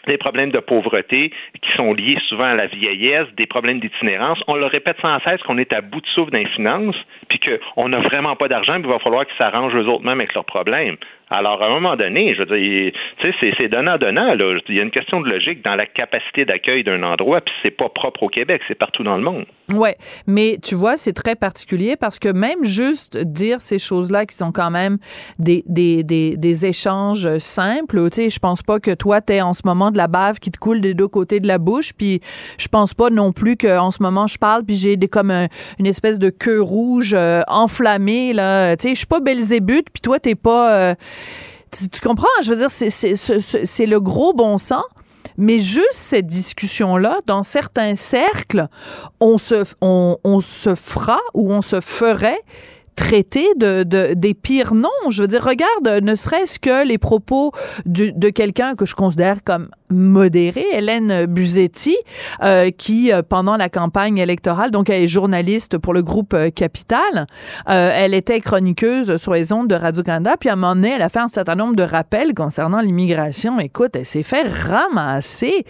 des problèmes de pauvreté qui sont liés souvent à la vieillesse, des problèmes d'itinérance. On le répète sans cesse qu'on est à bout de souffle dans les finances, puis qu'on n'a vraiment pas d'argent, puis il va falloir qu'ils s'arrangent eux-mêmes avec leurs problèmes. Alors, à un moment donné, je veux dire, tu sais, c'est, c'est donnant-donnant, là. Il y a une question de logique dans la capacité d'accueil d'un endroit, puis c'est pas propre au Québec, c'est partout dans le monde. Ouais, mais tu vois, c'est très particulier parce que même juste dire ces choses-là qui sont quand même des, des, des, des échanges simples, tu sais, je pense pas que toi, t'es en ce moment de la bave qui te coule des deux côtés de la bouche, puis je pense pas non plus qu'en ce moment, je parle, puis j'ai des, comme un, une espèce de queue rouge euh, enflammée, là, tu sais, je suis pas Belzébute, puis toi, t'es pas... Euh, Tu, tu comprends? Je veux dire, c'est, c'est, c'est, c'est le gros bon sens, mais juste cette discussion-là, dans certains cercles, on se, on, on se fera ou on se ferait traiter de, de, des pires noms. Je veux dire, regarde, ne serait-ce que les propos du, de quelqu'un que je considère comme modéré, Hélène Busetti, euh, qui, pendant la campagne électorale, donc elle est journaliste pour le groupe Capital, euh, elle était chroniqueuse sur les ondes de Radio-Canada, puis à un moment donné, elle a fait un certain nombre de rappels concernant l'immigration. Écoute, elle s'est fait ramasser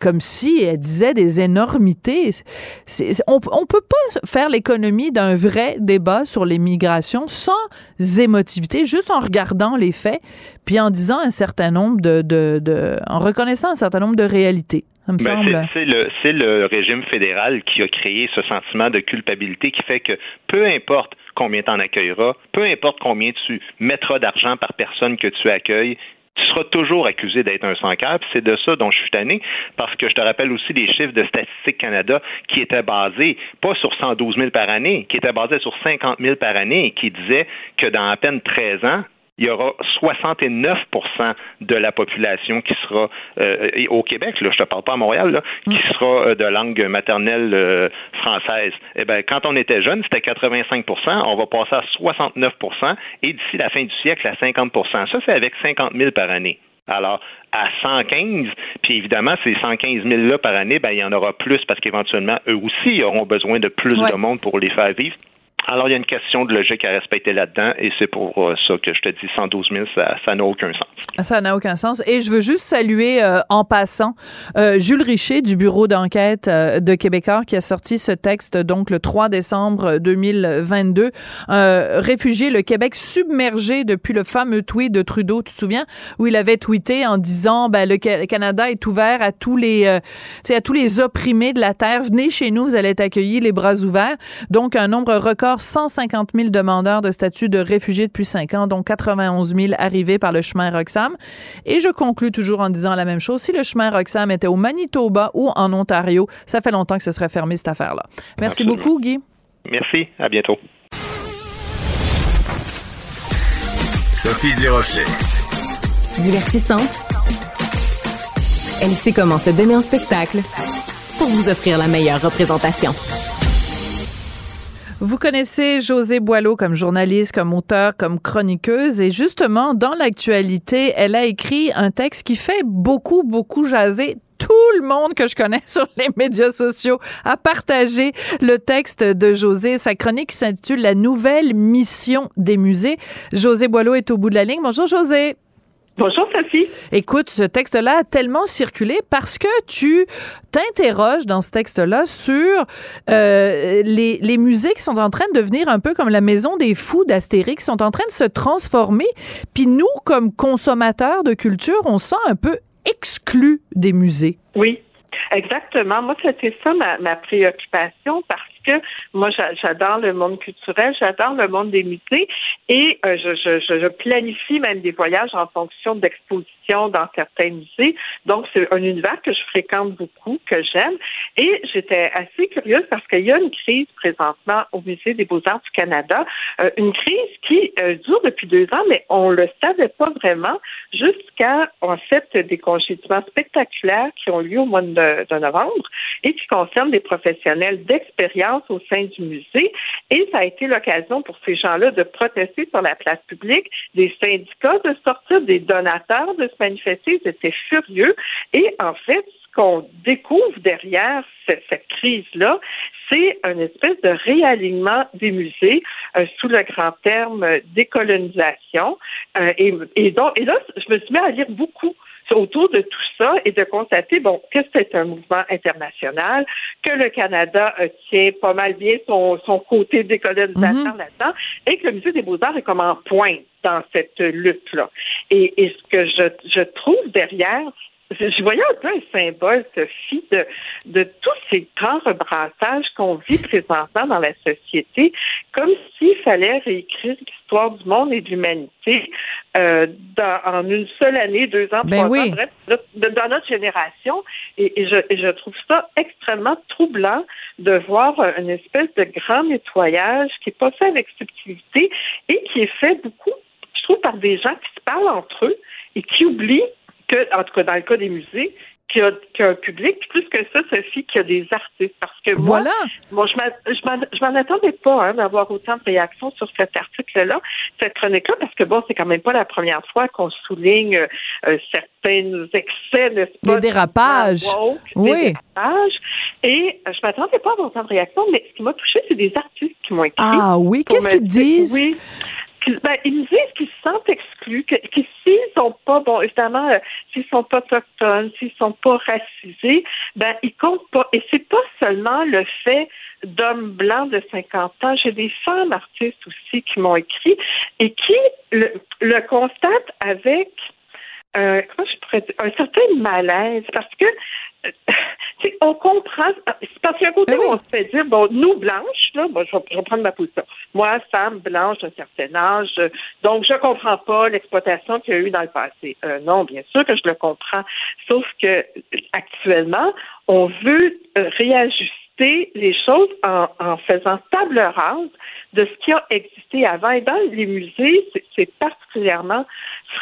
comme si elle disait des énormités. C'est, c'est, on, on peut pas faire l'économie d'un vrai débat sur l'immigration sans émotivité, juste en regardant les faits, puis en disant un certain nombre de... de, de en reconnaissant un certain nombre de réalités. Ben c'est, c'est, le, c'est le régime fédéral qui a créé ce sentiment de culpabilité qui fait que peu importe combien t'en accueilleras, peu importe combien tu mettras d'argent par personne que tu accueilles, tu seras toujours accusé d'être un sans-cœur. C'est de ça dont je suis tanné, parce que je te rappelle aussi les chiffres de Statistique Canada qui étaient basés, pas sur cent douze mille par année, qui étaient basés sur cinquante mille par année et qui disaient que dans à peine treize ans, il y aura soixante-neuf pour cent de la population qui sera euh, au Québec, là, je te parle pas à Montréal, là, qui sera euh, de langue maternelle euh, française. Eh bien, quand on était jeune, c'était quatre-vingt-cinq pour cent, on va passer à soixante-neuf pour cent et d'ici la fin du siècle à cinquante pour cent. Ça, c'est avec cinquante mille par année. Alors, à cent quinze, puis évidemment, ces cent quinze mille-là par année, ben, il y en aura plus parce qu'éventuellement, eux aussi, ils auront besoin de plus ouais. de monde pour les faire vivre. Alors, il y a une question de logique à respecter là-dedans et c'est pour euh, ça que je te dis cent douze mille, ça, ça n'a aucun sens. Ça n'a aucun sens. Et je veux juste saluer euh, en passant euh, Jules Richer du bureau d'enquête euh, de Québecor qui a sorti ce texte donc le trois décembre deux mille vingt-deux. Euh, réfugié, le Québec submergé depuis le fameux tweet de Trudeau, tu te souviens, où il avait tweeté en disant ben, le Canada est ouvert à tous les euh, tu sais, à tous les opprimés de la Terre. Venez chez nous, vous allez être accueillis les bras ouverts. Donc, un nombre record cent cinquante mille demandeurs de statut de réfugiés depuis cinq ans, dont quatre-vingt-onze mille arrivés par le chemin Roxham. Et je conclus toujours en disant la même chose. Si le chemin Roxham était au Manitoba ou en Ontario, ça fait longtemps que ce serait fermé, cette affaire-là. Merci Absolument. beaucoup, Guy. Merci. À bientôt. Sophie Durocher. Divertissante. Elle sait comment se donner en spectacle pour vous offrir la meilleure représentation. Vous connaissez Josée Boileau comme journaliste, comme auteur, comme chroniqueuse. Et justement, dans l'actualité, elle a écrit un texte qui fait beaucoup, beaucoup jaser tout le monde que je connais sur les médias sociaux a partagé le texte de Josée, sa chronique qui s'intitule « La nouvelle mission des musées ». Josée Boileau est au bout de la ligne. Bonjour Josée. Bonjour Sophie. Écoute, ce texte-là a tellement circulé parce que tu t'interroges dans ce texte-là sur euh, les, les musées qui sont en train de devenir un peu comme la maison des fous d'Astérix, qui sont en train de se transformer. Puis nous, comme consommateurs de culture, on se sent un peu exclus des musées. Oui, exactement. Moi, c'était ça ma, ma préoccupation parce que moi, j'adore le monde culturel, j'adore le monde des musées et euh, je, je, je planifie même des voyages en fonction d'expositions dans certains musées. Donc, c'est un univers que je fréquente beaucoup, que j'aime. Et j'étais assez curieuse parce qu'il y a une crise présentement au Musée des beaux-arts du Canada, euh, une crise qui euh, dure depuis deux ans, mais on ne le savait pas vraiment jusqu'à, en fait, des congédiements spectaculaires qui ont lieu au mois de, de novembre et qui concernent des professionnels d'expérience au sein du musée, et ça a été l'occasion pour ces gens-là de protester sur la place publique, des syndicats de sortir, des donateurs de se manifester, ils étaient furieux, et en fait, ce qu'on découvre derrière cette, cette crise-là, c'est une espèce de réalignement des musées euh, sous le grand terme décolonisation, euh, et, et, donc, et là, je me suis mis à lire beaucoup autour de tout ça et de constater, bon, que c'est un mouvement international, que le Canada euh, tient pas mal bien son, son côté décolonisateur mm-hmm. là-dedans et que le Musée des beaux-arts est comme en pointe dans cette lutte-là. Et, et ce que je, je trouve derrière, je voyais un peu un symbole, Sophie, de, de tous ces grands rebrassages qu'on vit présentement dans la société, comme s'il fallait réécrire l'histoire du monde et de l'humanité euh, dans, en une seule année, deux ans, ben trois oui. ans, bref, dans notre génération. Et, et, je, et je trouve ça extrêmement troublant de voir une espèce de grand nettoyage qui est pas fait avec subtilité et qui est fait beaucoup, je trouve, par des gens qui se parlent entre eux et qui oublient que, en tout cas dans le cas des musées, qu'il y a, qu'il y a un public, plus que ça, Sophie, qu'il y a des artistes. Parce que voilà. moi, bon, je, m'en, je, m'en, je m'en attendais pas hein, d'avoir autant de réactions sur cet article-là, cette chronique-là, parce que bon, c'est quand même pas la première fois qu'on souligne euh, certains excès, n'est-ce pas? Des dérapages. Wow, oui. Des dérapages. Et euh, je m'attendais pas à avoir autant de réactions, mais ce qui m'a touchée, c'est des artistes qui m'ont écrit. Ah oui, qu'est-ce qu'ils disent? Oui. Ben, ils me disent qu'ils se sentent exclus, que, que s'ils sont pas, bon, évidemment, euh, s'ils sont pas autochtones, s'ils sont pas racisés, ben, ils comptent pas. Et c'est pas seulement le fait d'hommes blancs de cinquante ans. J'ai des femmes artistes aussi qui m'ont écrit et qui le, le constatent avec, euh, comment je pourrais dire, un certain malaise parce que, t'sais, on comprend, c'est parce qu'il y a un côté où on se fait dire, bon, nous, blanches, là, bon, je, vais, je vais prendre ma position. Moi, femme blanche d'un certain âge, euh, donc je comprends pas l'exploitation qu'il y a eu dans le passé. Euh, non, bien sûr que je le comprends, sauf que actuellement, on veut euh, réajuster les choses en, en faisant table rase de ce qui a existé avant. Et dans les musées, c'est, c'est particulièrement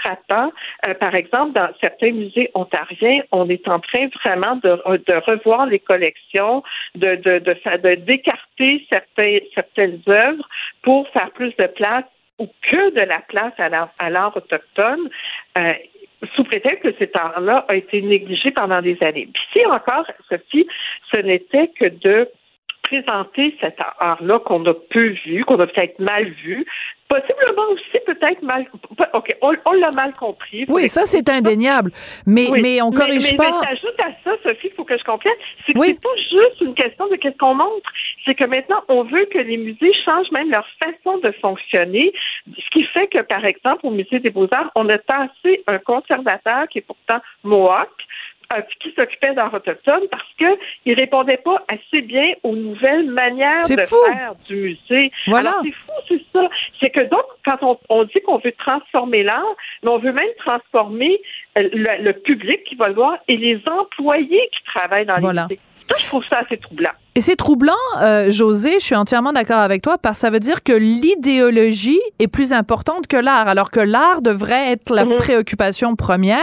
frappant. Euh, par exemple, dans certains musées ontariens, on est en train vraiment de, de revoir les collections, de, de, de, de, de d'écarter certains, certaines œuvres pour faire plus de place ou que de la place à, la, à l'art autochtone. Euh, sous prétexte que cet art-là a été négligé pendant des années. Puis si encore, Sophie, ce n'était que de présenter cet art-là qu'on a peu vu, qu'on a peut-être mal vu, possiblement aussi peut-être mal... OK, on, on l'a mal compris. Oui, ça, c'est indéniable. Mais, oui. mais on corrige mais, mais, pas... Mais t'ajoutes à ça, Sophie, il faut que je comprenne, c'est que oui. c'est pas juste une question de qu'est-ce qu'on montre, c'est que maintenant, on veut que les musées changent même leur façon de fonctionner, ce qui fait que, par exemple, au Musée des beaux-arts, on a tassé un conservateur qui est pourtant Mohawk, qui s'occupait d'art autochtone parce qu'il répondait pas assez bien aux nouvelles manières c'est de fou. faire du musée. Voilà. Alors, c'est fou, c'est ça. C'est que donc, quand on, on dit qu'on veut transformer l'art, mais on veut même transformer le, le public qui va le voir et les employés qui travaillent dans les voilà. musées. Ça, je trouve ça assez troublant. Et c'est troublant, euh, Josée, je suis entièrement d'accord avec toi, parce que ça veut dire que l'idéologie est plus importante que l'art, alors que l'art devrait être la mm-hmm. préoccupation première.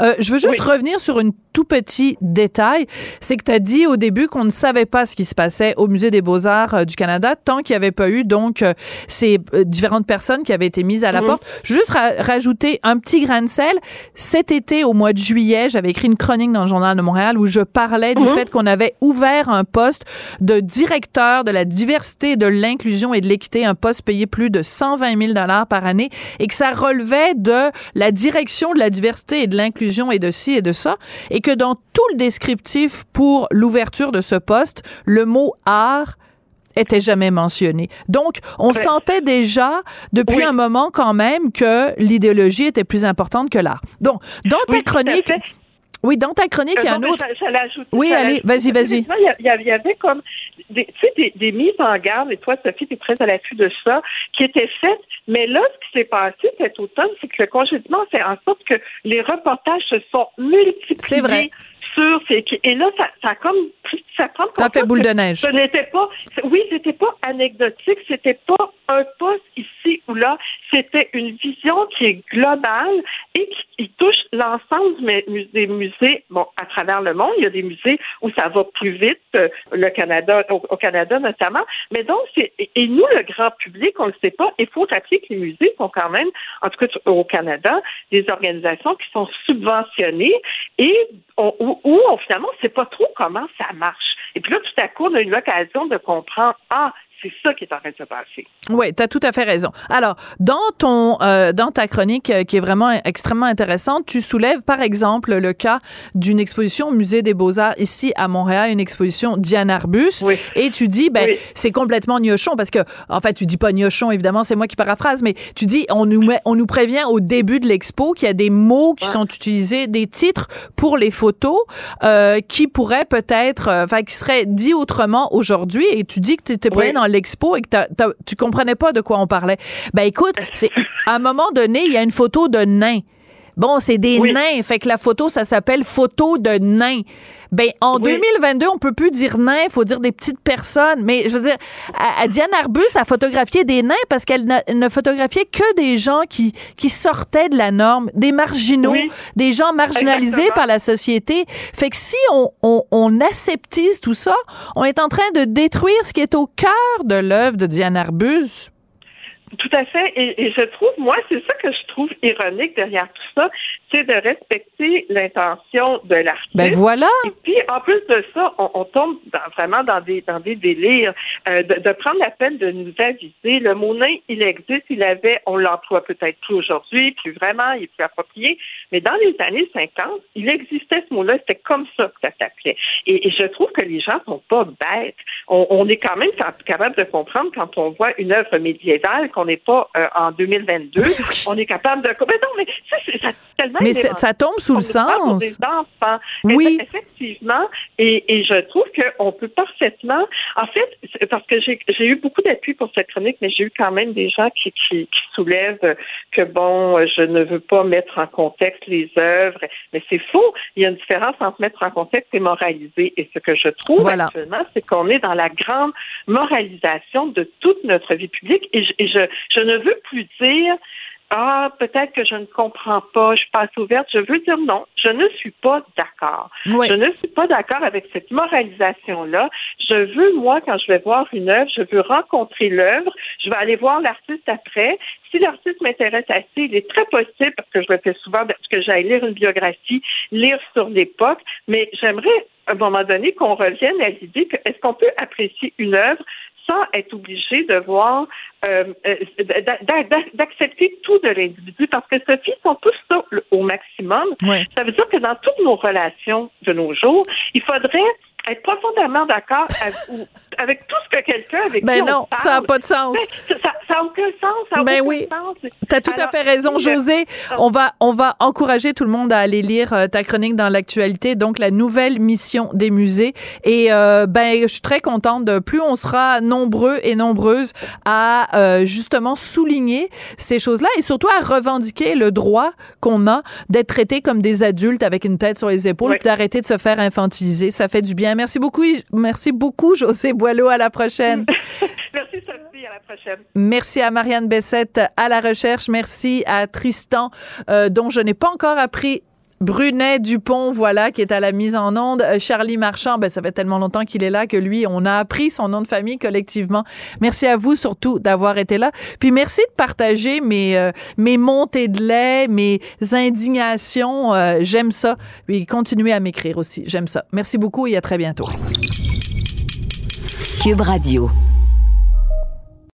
Euh, je veux juste oui. revenir sur un tout petit détail. C'est que tu as dit au début qu'on ne savait pas ce qui se passait au Musée des beaux-arts du Canada tant qu'il n'y avait pas eu donc ces différentes personnes qui avaient été mises à la mm-hmm. porte. Je veux juste ra- rajouter un petit grain de sel. Cet été, au mois de juillet, j'avais écrit une chronique dans le Journal de Montréal où je parlais du mm-hmm. fait qu'on avait ouvert un poste de directeur de la diversité, de l'inclusion et de l'équité, un poste payé plus de cent vingt mille dollars par année, et que ça relevait de la direction de la diversité et de l'inclusion et de ci et de ça, et que dans tout le descriptif pour l'ouverture de ce poste, le mot « art » était jamais mentionné. Donc, on ouais. sentait déjà, depuis oui. un moment quand même, que l'idéologie était plus importante que l'art. Donc, dans ta oui, chronique... Oui, dans ta chronique, euh, il y a non, un autre... J'allais ajouter, oui, j'allais allez, ajouter. vas-y, vas-y. Il y avait comme, des, tu sais, des, des mises en garde, et toi, Sophie, t'es très à l'affût de ça, qui étaient faites, mais là, ce qui s'est passé cet automne, c'est que le congédiement fait en sorte que les reportages se sont multipliés. C'est vrai. Sûr, c'est, et là, ça, ça a comme ça prend comme ça fait boule de neige. Ce n'était pas, oui, c'était pas anecdotique, c'était pas un poste ici ou là, c'était une vision qui est globale et qui, qui touche l'ensemble des musées. Bon, à travers le monde, il y a des musées où ça va plus vite, le Canada, au, au Canada notamment. Mais donc, c'est, et nous, le grand public, on le sait pas. Il faut rappeler que les musées sont quand même, en tout cas au Canada, des organisations qui sont subventionnées et on, où, où on, finalement, on ne sait pas trop comment ça marche. Et puis là, tout à coup, on a une occasion de comprendre « Ah, c'est ça qui est en train de se passer. » Oui, tu as tout à fait raison. Alors, dans ton, euh, dans ta chronique euh, qui est vraiment extrêmement intéressante, tu soulèves par exemple le cas d'une exposition au Musée des beaux-arts ici à Montréal, une exposition Diane Arbus, oui. et tu dis, ben, oui. c'est complètement gnochon, parce que, en fait, tu dis pas gnochon, évidemment, c'est moi qui paraphrase, mais tu dis, on nous, met, on nous prévient au début de l'expo qu'il y a des mots qui ouais. sont utilisés, des titres pour les photos euh, qui pourraient peut-être, enfin, euh, qui seraient dits autrement aujourd'hui, et tu dis que tu étais prêt oui. dans l'expo et que t'as, t'as, tu comprenais pas de quoi on parlait. Ben écoute, c'est, à un moment donné, il y a une photo de nain. Bon, c'est des oui. nains, fait que la photo, ça s'appelle photo de nain. Ben, en oui. deux mille vingt-deux, on peut plus dire nain, il faut dire des petites personnes. Mais je veux dire, à, à Diane Arbus a photographié des nains parce qu'elle ne, ne photographiait que des gens qui, qui sortaient de la norme, des marginaux, oui. des gens marginalisés Exactement. par la société. Fait que si on, on, on aseptise tout ça, on est en train de détruire ce qui est au cœur de l'œuvre de Diane Arbus. Tout à fait. Et, et je trouve, moi, c'est ça que je trouve ironique derrière tout ça, c'est de respecter l'intention de l'artiste. Ben voilà. Et puis, en plus de ça, on, on tombe dans, vraiment dans des dans des délires. Euh, de, de prendre la peine de nous aviser. Le mot nain, il existe, il avait, on l'emploie peut-être plus aujourd'hui, plus vraiment, il est plus approprié. Mais dans les années cinquante, il existait ce mot-là, c'était comme ça que ça s'appelait. Et, et je trouve que les gens sont pas bêtes. On, on est quand même capable de comprendre quand on voit une œuvre médiévale qu'on On n'est pas euh, en deux mille vingt-deux. On est capable de... Mais non, mais ça, c'est ça, tellement... Mais ça, ça tombe sous le sens. Des enfants. Oui. Effectivement. Et, et je trouve qu'on peut parfaitement... En fait, parce que j'ai, j'ai eu beaucoup d'appui pour cette chronique, mais j'ai eu quand même des gens qui, qui, qui soulèvent que, bon, je ne veux pas mettre en contexte les œuvres. Mais c'est faux. Il y a une différence entre mettre en contexte et moraliser. Et ce que je trouve voilà. actuellement, c'est qu'on est dans la grande moralisation de toute notre vie publique. Et, et je Je ne veux plus dire « Ah, peut-être que je ne comprends pas, je passe ouverte ». Je veux dire non, je ne suis pas d'accord. Oui. Je ne suis pas d'accord avec cette moralisation-là. Je veux, moi, quand je vais voir une œuvre, je veux rencontrer l'œuvre, je vais aller voir l'artiste après. Si l'artiste m'intéresse assez, il est très possible, parce que je le fais souvent, parce que j'aille lire une biographie, lire sur l'époque, mais j'aimerais, à un moment donné, qu'on revienne à l'idée que est-ce qu'on peut apprécier une œuvre sans être obligé de voir, euh, d'accepter tout de l'individu. Parce que Sophie, si on pousse ça au maximum, oui. ça veut dire que dans toutes nos relations de nos jours, il faudrait être profondément d'accord à, ou avec tout ce que quelqu'un avec ben qui non, on parle. Ça n'a pas de sens. Ben, ça n'a aucun sens. Ça ben aucun oui. Tu as tout Alors, à fait raison, Josée. On va, on va encourager tout le monde à aller lire ta chronique dans l'actualité, donc la nouvelle mission des musées. Et euh, ben, je suis très contente. De, plus on sera nombreux et nombreuses à euh, justement souligner ces choses-là et surtout à revendiquer le droit qu'on a d'être traité comme des adultes avec une tête sur les épaules, oui. d'arrêter de se faire infantiliser. Ça fait du bien. Merci beaucoup, merci beaucoup, Josée Boileau. À la prochaine. Merci, Sophie. À la prochaine. Merci à Marianne Bessette à la recherche. Merci à Tristan, euh, dont je n'ai pas encore appris Brunet Dupont, voilà, qui est à la mise en onde. Charlie Marchand, ben, ça fait tellement longtemps qu'il est là que lui, on a appris son nom de famille collectivement. Merci à vous surtout d'avoir été là. Puis merci de partager mes, euh, mes montées de lait, mes indignations. Euh, j'aime ça. Puis continuez à m'écrire aussi. J'aime ça. Merci beaucoup et à très bientôt. Cube Radio.